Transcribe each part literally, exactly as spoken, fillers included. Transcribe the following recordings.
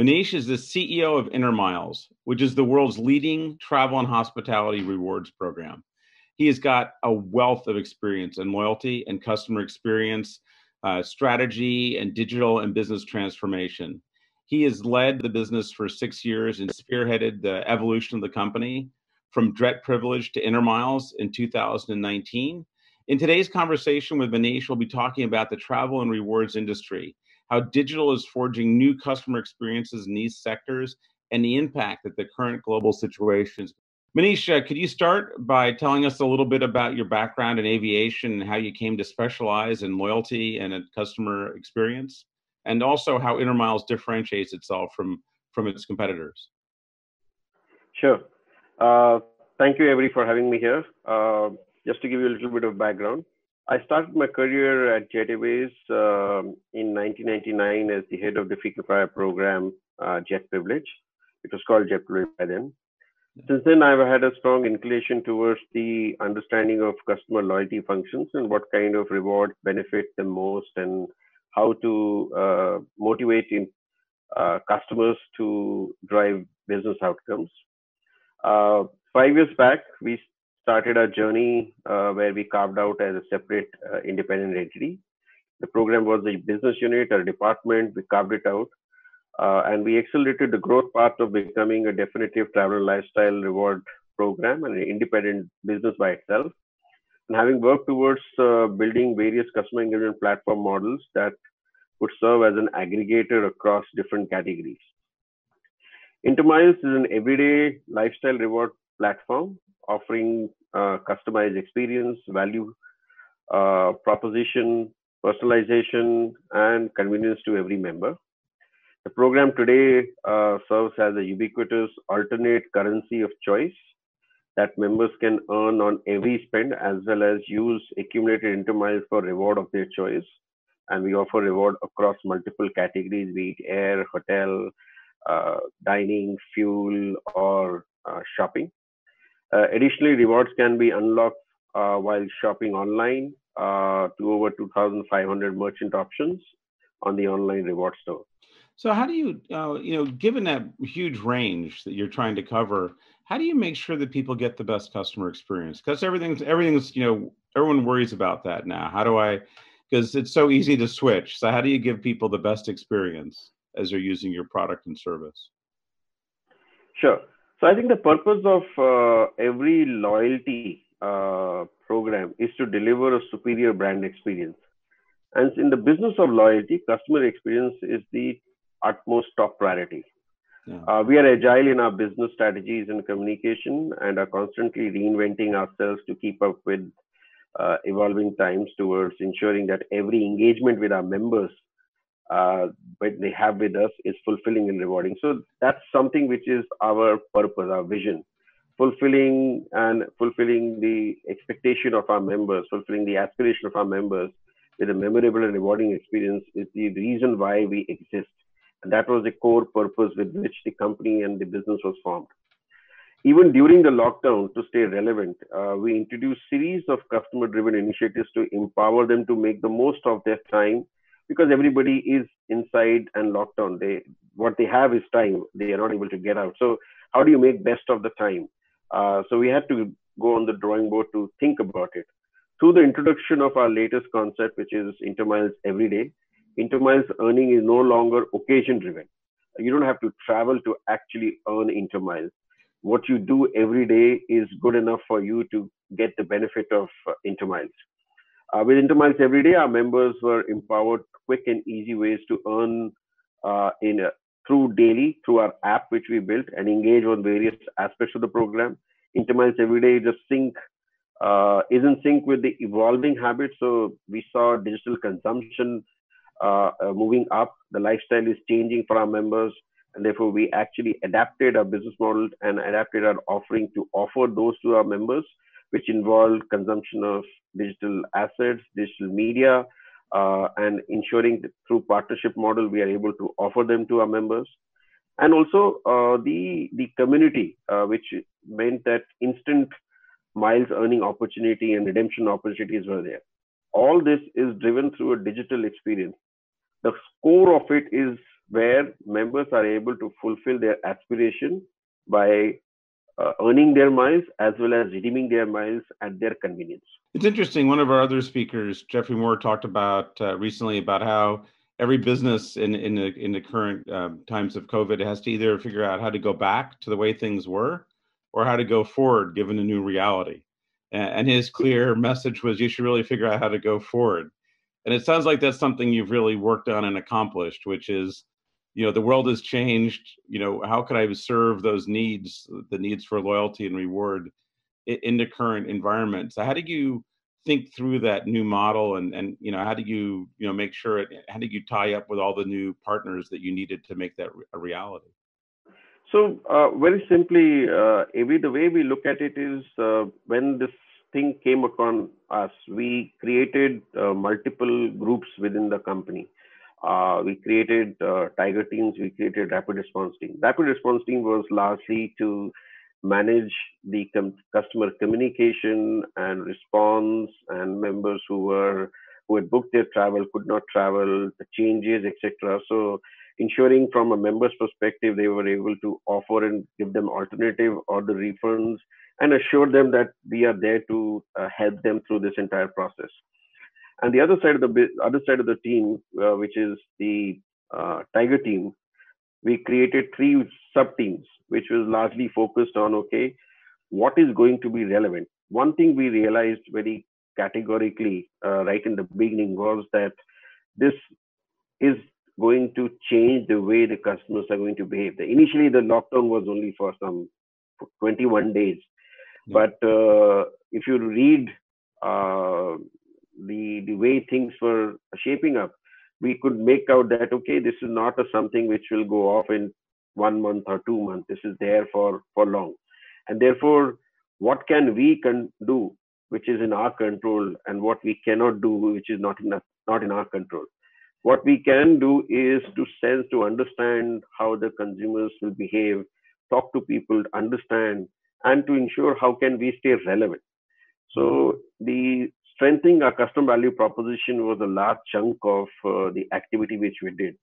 Manish is the C E O of Intermiles, which is the world's leading travel and hospitality rewards program. He has got a wealth of experience in loyalty and customer experience, uh, strategy, and digital and business transformation. He has led the business for six years and spearheaded the evolution of the company from Dret Privilege to Intermiles in two thousand nineteen. In today's conversation with Manish, we'll be talking about the travel and rewards industry, how digital is forging new customer experiences in these sectors, and the impact that the current global situation is. Manish, could you start by telling us a little bit about your background in aviation and how you came to specialize in loyalty and a customer experience, and also how Intermiles differentiates itself from, from its competitors? Sure. Uh, thank you, Avery, for having me here. Uh, just to give you a little bit of background, I started my career at Jet Airways um, in nineteen ninety-nine as the head of the frequent flyer program, uh, Jet Privilege. It was called Jet Privilege by then. Since then, I've had a strong inclination towards the understanding of customer loyalty functions and what kind of rewards benefit them most and how to uh, motivate in, uh, customers to drive business outcomes. Uh, five years back, we started our journey uh, where we carved out as a separate uh, independent entity. The program was a business unit or department. We carved it out. Uh, and we accelerated the growth path of becoming a definitive travel and lifestyle reward program and an independent business by itself. And having worked towards uh, building various customer engagement platform models that would serve as an aggregator across different categories. Intermiles is an everyday lifestyle reward platform offering uh, customized experience, value, uh, proposition, personalization, and convenience to every member. The program today uh, serves as a ubiquitous alternate currency of choice that members can earn on every spend as well as use accumulated Intermiles for reward of their choice. And we offer reward across multiple categories, be it air, hotel, uh, dining, fuel, or uh, shopping. Uh, additionally, rewards can be unlocked uh, while shopping online uh, to over two thousand five hundred merchant options on the online reward store. So how do you, uh, you know, given that huge range that you're trying to cover, how do you make sure that people get the best customer experience? Because everything's, everything's, you know, everyone worries about that now. How do I, because it's so easy to switch. So how do you give people the best experience as they're using your product and service? Sure. So I think the purpose of uh, every loyalty uh, program is to deliver a superior brand experience. And in the business of loyalty, customer experience is the utmost top priority. Yeah. Uh, we are agile in our business strategies and communication and are constantly reinventing ourselves to keep up with uh, evolving times towards ensuring that every engagement with our members uh, that they have with us is fulfilling and rewarding. So that's something which is our purpose, our vision, fulfilling and fulfilling the expectation of our members, fulfilling the aspiration of our members with a memorable and rewarding experience is the reason why we exist. And that was the core purpose with which the company and the business was formed. Even during the lockdown, to stay relevant, uh, we introduced a series of customer-driven initiatives to empower them to make the most of their time because everybody is inside and locked down. They, what they have is time. They are not able to get out. So how do you make best of the time? Uh, so we had to go on the drawing board to think about it. Through the introduction of our latest concept, which is Intermiles Everyday, Intermiles earning is no longer occasion-driven. You don't have to travel to actually earn Intermiles. What you do every day is good enough for you to get the benefit of uh, Intermiles. Uh, with Intermiles Everyday, our members were empowered quick and easy ways to earn uh, in a, through daily, through our app, which we built, and engage on various aspects of the program. Intermiles Everyday is, sync, uh, is in sync with the evolving habits. So we saw digital consumption Uh, uh, moving up, the lifestyle is changing for our members, and therefore we actually adapted our business model and adapted our offering to offer those to our members, which involved consumption of digital assets, digital media, uh, and ensuring that through partnership model we are able to offer them to our members. And also uh, the, the community, uh, which meant that instant miles earning opportunity and redemption opportunities were there. All this is driven through a digital experience. The core of it is where members are able to fulfill their aspiration by uh, earning their miles as well as redeeming their miles at their convenience. It's interesting. One of our other speakers, Jeffrey Moore, talked about uh, recently about how every business in, in, the, in the current uh, times of COVID has to either figure out how to go back to the way things were or how to go forward given a new reality. And his clear message was you should really figure out how to go forward. And it sounds like that's something you've really worked on and accomplished, which is, you know, the world has changed. You know, how can I serve those needs, the needs for loyalty and reward in the current environment? So how did you think through that new model and, and you know, how do you, you know, make sure it, how did you tie up with all the new partners that you needed to make that a reality? So uh, very simply, uh, Avery, the way we look at it is uh, when this thing came upon us, we created uh, multiple groups within the company. Uh, we created uh, Tiger teams, we created Rapid Response team. Rapid Response team was largely to manage the com customer communication and response, and members who were who had booked their travel could not travel, the changes, et cetera. So ensuring from a member's perspective, they were able to offer and give them alternative order refunds and assure them that we are there to uh, help them through this entire process. And the other side of the other side of the team, uh, which is the uh, Tiger team, we created three sub teams, which was largely focused on, okay, what is going to be relevant? One thing we realized very categorically uh, right in the beginning was that this is going to change the way the customers are going to behave. Initially, the lockdown was only for some twenty-one days. Mm-hmm. But uh, if you read uh, the, the way things were shaping up, we could make out that, okay, this is not a something which will go off in one month or two months. This is there for, for long. And therefore, what can we can do, which is in our control, and what we cannot do, which is not in, a, not in our control. What we can do is to sense, to understand how the consumers will behave, talk to people, understand, and to ensure how can we stay relevant. So the strengthening our customer value proposition was a large chunk of uh, the activity which we did.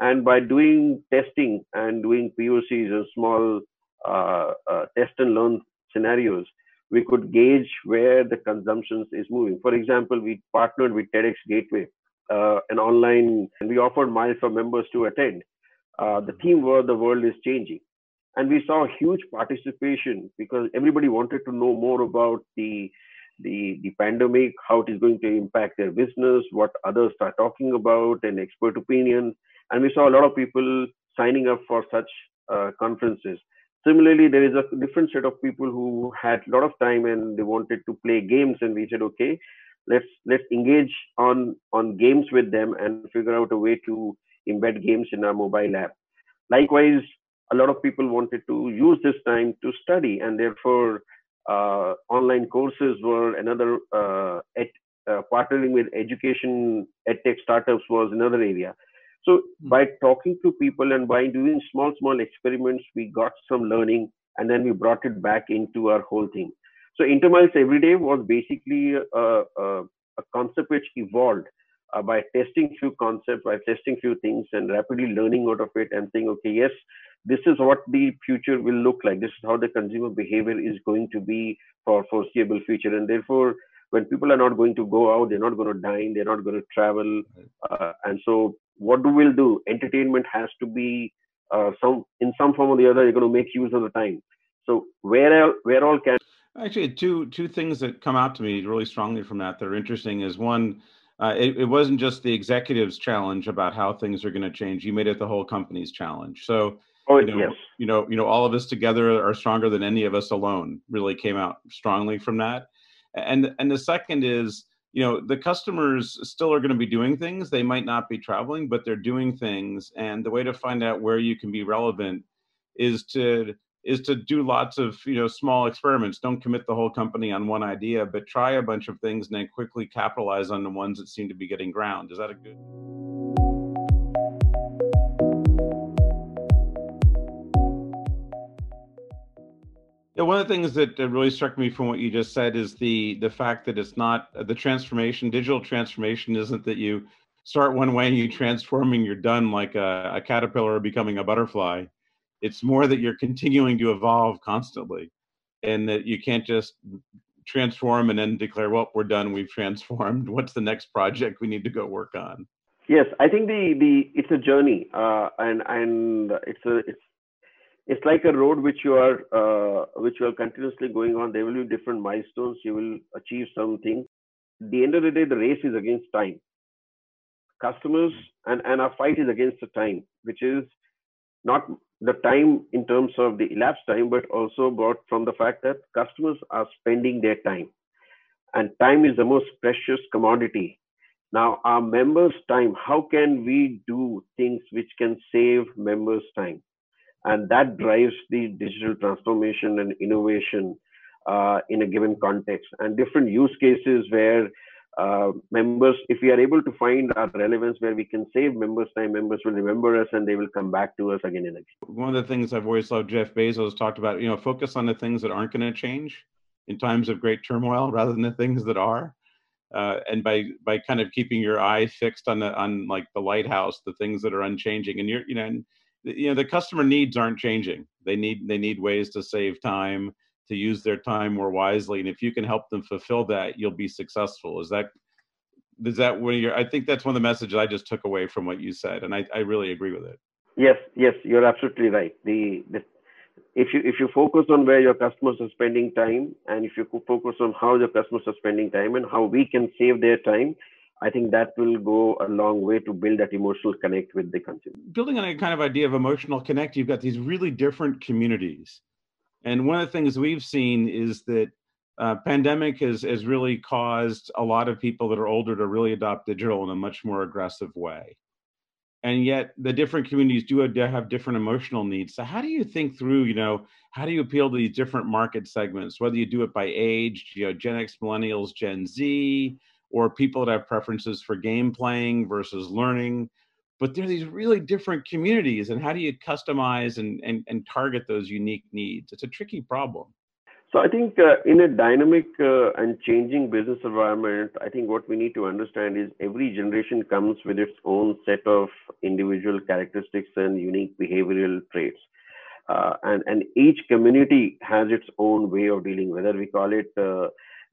And by doing testing and doing P O Cs and small uh, uh, test and learn scenarios, we could gauge where the consumption is moving. For example, we partnered with TEDx Gateway. Uh, an online, and we offered miles for members to attend. Uh, the theme was the world is changing. And we saw huge participation because everybody wanted to know more about the, the, the pandemic, how it is going to impact their business, what others are talking about, and expert opinion. And we saw a lot of people signing up for such uh, conferences. Similarly, there is a different set of people who had a lot of time and they wanted to play games, and we said, okay, Let's let's engage on, on games with them and figure out a way to embed games in our mobile app. Likewise, a lot of people wanted to use this time to study, and therefore uh, online courses were another, uh, ed, uh, partnering with education, edtech startups was another area. So by talking to people and by doing small, small experiments, we got some learning, and then we brought it back into our whole thing. So Intermiles Everyday was basically a, a, a concept which evolved uh, by testing few concepts, by testing few things and rapidly learning out of it and saying, okay, yes, this is what the future will look like. This is how the consumer behavior is going to be for foreseeable future. And therefore, when people are not going to go out, they're not going to dine, they're not going to travel. Uh, and so what do we do? Entertainment has to be uh, some in some form or the other, you're going to make use of the time. So where, where all can... Actually, two two things that come out to me really strongly from that that are interesting is one, uh, it, it wasn't just the executives' challenge about how things are going to change. You made it the whole company's challenge. So, oh, you know, yes. you know, you know, all of us together are stronger than any of us alone. Really came out strongly from that. And and the second is, you know, the customers still are going to be doing things. They might not be traveling, but they're doing things. And the way to find out where you can be relevant is to is to do lots of, you know, small experiments. Don't commit the whole company on one idea, but try a bunch of things and then quickly capitalize on the ones that seem to be getting ground. Is that a good? Yeah, one of the things that really struck me from what you just said is the, the fact that it's not the transformation, digital transformation isn't that you start one way and you transform and you're done like a, a caterpillar becoming a butterfly. It's more that you're continuing to evolve constantly, and that you can't just transform and then declare, well, we're done, we've transformed. What's the next project we need to go work on? Yes, I think the the it's a journey, uh, and and it's a it's it's like a road which you are uh, which you are continuously going on. There will be different milestones. You will achieve something. At the end of the day, the race is against time. Customers and and our fight is against the time, which is not the time in terms of the elapsed time, but also brought from the fact that customers are spending their time, and time is the most precious commodity. Now, our members' time, how can we do things which can save members' time? And that drives the digital transformation and innovation uh, in a given context, and different use cases where uh, members, if we are able to find our relevance where we can save members' time, members will remember us and they will come back to us again and again. One of the things I've always loved, Jeff Bezos talked about, you know, focus on the things that aren't going to change in times of great turmoil rather than the things that are. Uh, and by by kind of keeping your eye fixed on the on like the lighthouse, the things that are unchanging, and you're you know and, you know the customer needs aren't changing. They need they need ways to save time, to use their time more wisely, and if you can help them fulfill that, you'll be successful. Is that is that one of your? I think that's one of the messages I just took away from what you said, and I I really agree with it. Yes, yes, you're absolutely right. The, the If you if you focus on where your customers are spending time, and if you focus on how your customers are spending time and how we can save their time, I think that will go a long way to build that emotional connect with the consumer. Building on a kind of idea of emotional connect, you've got these really different communities. And one of the things we've seen is that uh, pandemic has, has really caused a lot of people that are older to really adopt digital in a much more aggressive way. And yet the different communities do have different emotional needs. So how do you think through, you know, how do you appeal to these different market segments, whether you do it by age, you know, Gen X, millennials, Gen Z, or people that have preferences for game playing versus learning? But there are these really different communities, and how do you customize and, and, and target those unique needs? It's a tricky problem. So I think uh, in a dynamic uh, and changing business environment, I think what we need to understand is every generation comes with its own set of individual characteristics and unique behavioral traits. Uh, and, and each community has its own way of dealing, whether we call it uh,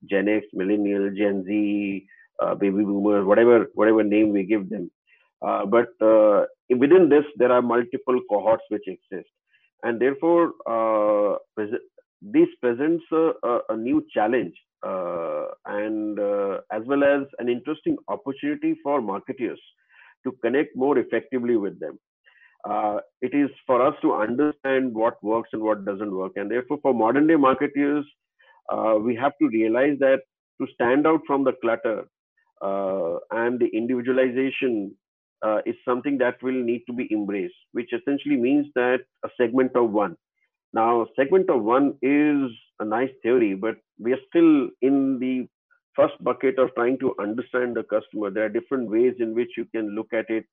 Gen X, Millennial, Gen Z, uh, Baby Boomer, whatever, whatever name we give them. Uh, but uh, within this, there are multiple cohorts which exist. And therefore, uh, this presents a, a, a new challenge uh, and uh, as well as an interesting opportunity for marketers to connect more effectively with them. Uh, it is for us to understand what works and what doesn't work. And therefore, for modern day marketers, uh, we have to realize that to stand out from the clutter uh, and the individualization uh, is something that will need to be embraced, which essentially means that a segment of one. Now, segment of one is a nice theory, but we are still in the first bucket of trying to understand the customer. There are different ways in which you can look at it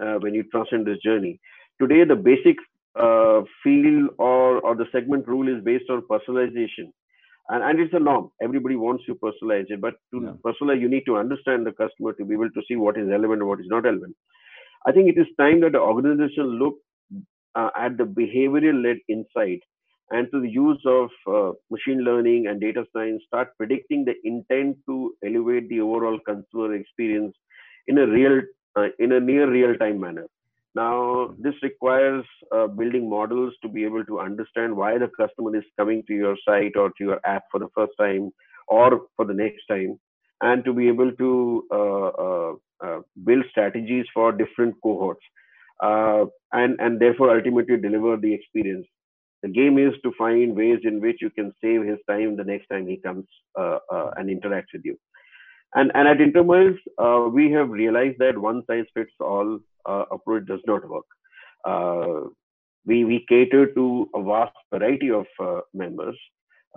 uh, when you transcend this journey. Today, the basic uh, field or, or the segment rule is based on personalization. And, and it's a norm. Everybody wants you to personalize it. But to yeah. personalize, you need to understand the customer to be able to see what is relevant and what is not relevant. I think it is time that the organization look Uh, at the behavioral-led insight and to the use of uh, machine learning and data science, start predicting the intent to elevate the overall consumer experience in a real, uh, in a near real-time manner. Now, this requires uh, building models to be able to understand why the customer is coming to your site or to your app for the first time or for the next time, and to be able to uh, uh, uh, build strategies for different cohorts. Uh, and, and therefore ultimately deliver the experience. The game is to find ways in which you can save his time the next time he comes uh, uh, and interacts with you. And, and at Intermiles, uh, we have realized that one size fits all uh, approach does not work. Uh, we, we cater to a vast variety of uh, members.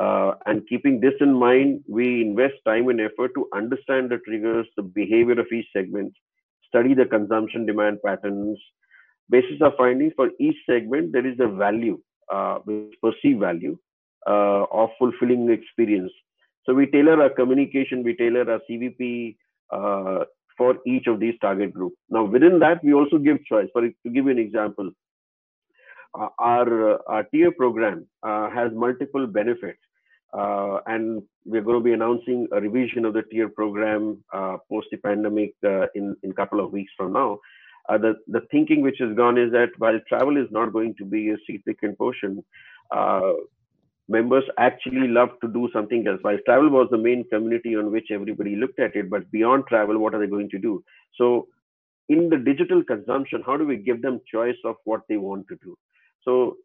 Uh, and keeping this in mind, we invest time and effort to understand the triggers, the behavior of each segment, study the consumption demand patterns. Basis of findings for each segment, there is a value, uh, perceived value uh, of fulfilling the experience. So we tailor our communication, we tailor our C V P, uh, for each of these target groups. Now, within that, we also give choice. For to give you an example, uh, our, uh, our tier program uh, has multiple benefits, uh, and we're going to be announcing a revision of the tier program uh, post the pandemic uh, in in a couple of weeks from now. Uh, the, the thinking which has gone is that while travel is not going to be a significant portion, uh, members actually love to do something else. While travel was the main community on which everybody looked at it, but beyond travel, what are they going to do? So in the digital consumption, how do we give them choice of what they want to do? So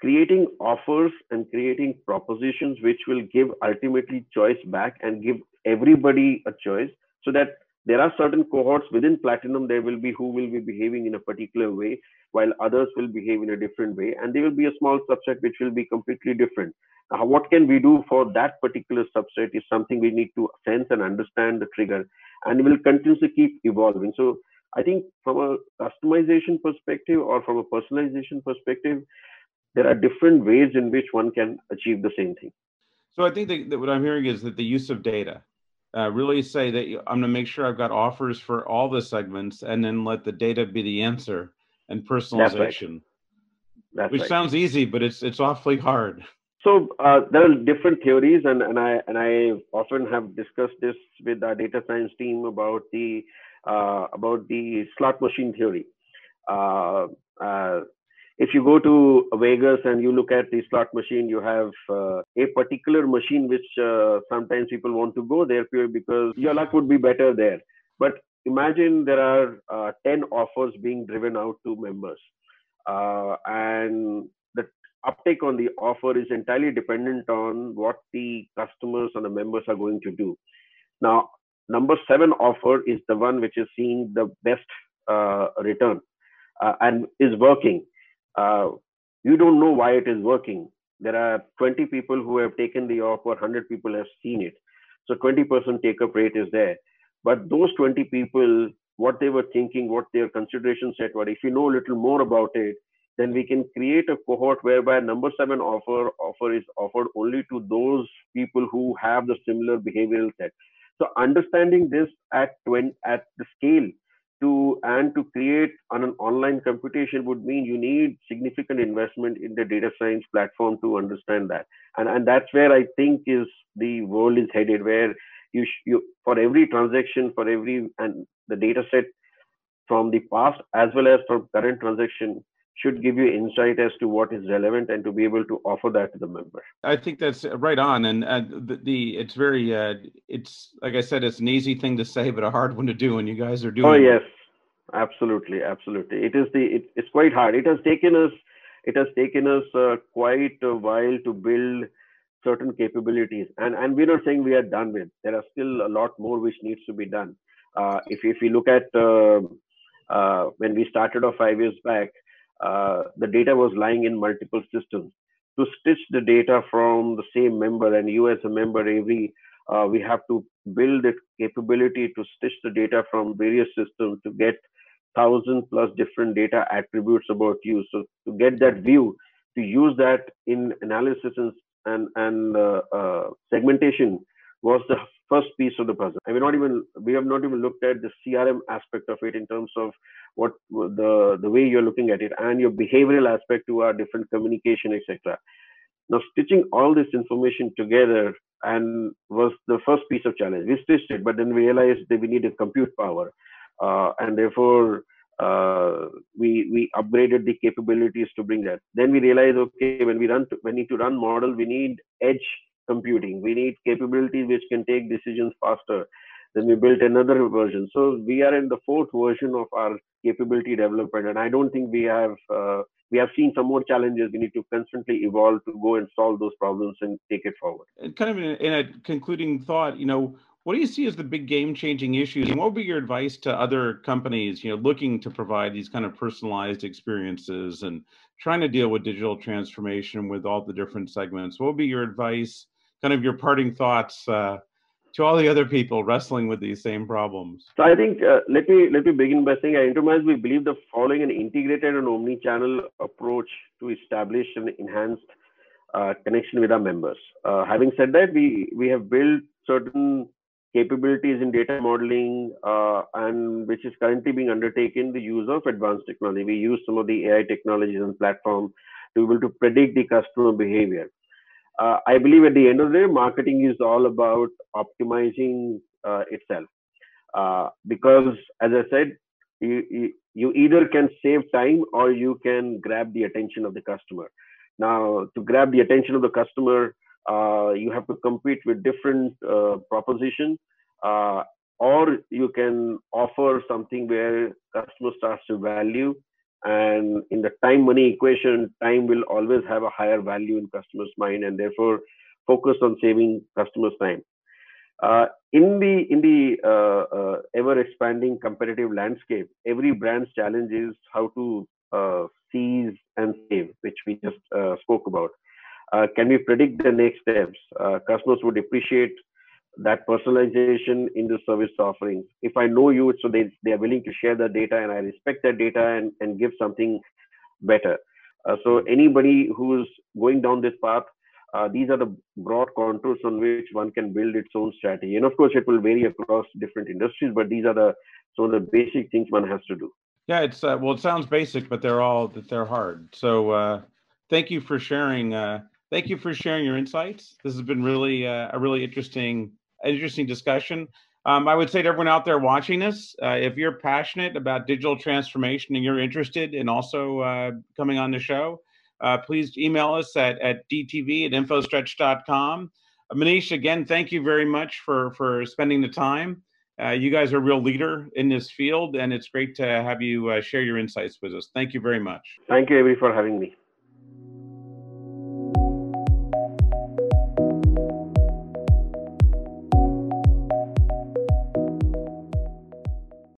creating offers and creating propositions which will give ultimately choice back and give everybody a choice, so that there are certain cohorts within Platinum, there will be who will be behaving in a particular way, while others will behave in a different way. And there will be a small subset which will be completely different. Now, what can we do for that particular subset is something we need to sense and understand the trigger. And it will continuously keep evolving. So I think from a customization perspective or from a personalization perspective, there are different ways in which one can achieve the same thing. So I think that, that what I'm hearing is that the use of data. Uh, really say that I'm going to make sure I've got offers for all the segments, and then let the data be the answer and personalization. That's right. That's which right. Sounds easy, but it's it's awfully hard. So uh, there are different theories, and and I and I often have discussed this with our data science team about the uh, about the slot machine theory. Uh, uh, If you go to Vegas and you look at the slot machine, you have uh, a particular machine which uh, sometimes people want to go there because your luck would be better there. But imagine there are uh, ten offers being driven out to members. Uh, and the uptake on the offer is entirely dependent on what the customers and the members are going to do. Now, number seven offer is the one which is seeing the best uh, return uh, and is working. Uh, you don't know why it is working. There are twenty people who have taken the offer, one hundred people have seen it. So twenty percent take-up rate is there. But those twenty people, what they were thinking, what their consideration set were, if you know a little more about it, then we can create a cohort whereby number seven offer offer is offered only to those people who have the similar behavioral set. So understanding this at, twenty, at the scale, To, and to create an, an online computation would mean you need significant investment in the data science platform to understand that. And, and that's where I think is the world is headed, where you, you for every transaction, for every, and the data set from the past as well as from current transaction should give you insight as to what is relevant and to be able to offer that to the member. I think that's right on. And uh, the, the it's very, uh, it's like I said, it's an easy thing to say, but a hard one to do, and you guys are doing it. Oh, yes. Absolutely, absolutely. It is the it, it's quite hard. It has taken us it has taken us uh, quite a while to build certain capabilities, and and we're not saying we are done with. There are still a lot more which needs to be done. Uh, if if we look at uh, uh, when we started off five years back, uh, the data was lying in multiple systems. To stitch the data from the same member, and you as a member, Avery, uh, we have to build the capability to stitch the data from various systems to get thousand plus different data attributes about you. So to get that view, to use that in analysis and and, and uh, uh, segmentation was the first piece of the puzzle. I mean, not even we have not even looked at the C R M aspect of it in terms of what the the way you're looking at it and your behavioral aspect to our different communication, et cetera. Now, stitching all this information together and was the first piece of challenge. We stitched it, but then we realized that we needed compute power. Uh, and therefore, uh, we we upgraded the capabilities to bring that. Then we realized, okay, when we run, to, we need to run model, we need edge computing. We need capabilities which can take decisions faster. Then we built another version. So we are in the fourth version of our capability development. And I don't think we have uh, we have seen some more challenges. We need to constantly evolve to go and solve those problems and take it forward. And kind of in a, in a concluding thought, you know, what do you see as the big game-changing issues? And what would be your advice to other companies, you know, looking to provide these kind of personalized experiences and trying to deal with digital transformation with all the different segments? What would be your advice, kind of your parting thoughts uh, to all the other people wrestling with these same problems? So I think, uh, let me let me begin by saying at Intermiles, we believe the following: an integrated and omni-channel approach to establish an enhanced uh, connection with our members. Uh, having said that, we, we have built certain capabilities in data modeling, uh, and which is currently being undertaken, the use of advanced technology. We use some of the A I technologies and platform to be able to predict the customer behavior. Uh, I believe at the end of the day, marketing is all about optimizing uh, itself. Uh, because as I said, you, you, you either can save time or you can grab the attention of the customer. Now, to grab the attention of the customer, uh, you have to compete with different uh, propositions, uh, or you can offer something where customer starts to value. And in the time money equation, time will always have a higher value in customers' mind, and therefore focus on saving customers' time. Uh, in the in the uh, uh, ever expanding competitive landscape, every brand's challenge is how to uh, seize and save, which we just uh, spoke about. Uh, can we predict the next steps? Uh, customers would appreciate that personalization in the service offerings. If I know you, so they, they are willing to share the data, and I respect that data and, and give something better. Uh, so anybody who's going down this path, uh, these are the broad contours on which one can build its own strategy. And of course, it will vary across different industries, but these are the sort of basic things one has to do. Yeah, it's uh, well, it sounds basic, but they're all they're hard. So uh, thank you for sharing. Uh, thank you for sharing your insights. This has been really uh, a really interesting. Interesting discussion. Um, I would say to everyone out there watching this, uh, if you're passionate about digital transformation and you're interested in also uh, coming on the show, uh, please email us at, at d t v at infostretch dot com. Uh, Manish, again, thank you very much for, for spending the time. Uh, you guys are a real leader in this field, and it's great to have you uh, share your insights with us. Thank you very much. Thank you, Avery, for having me.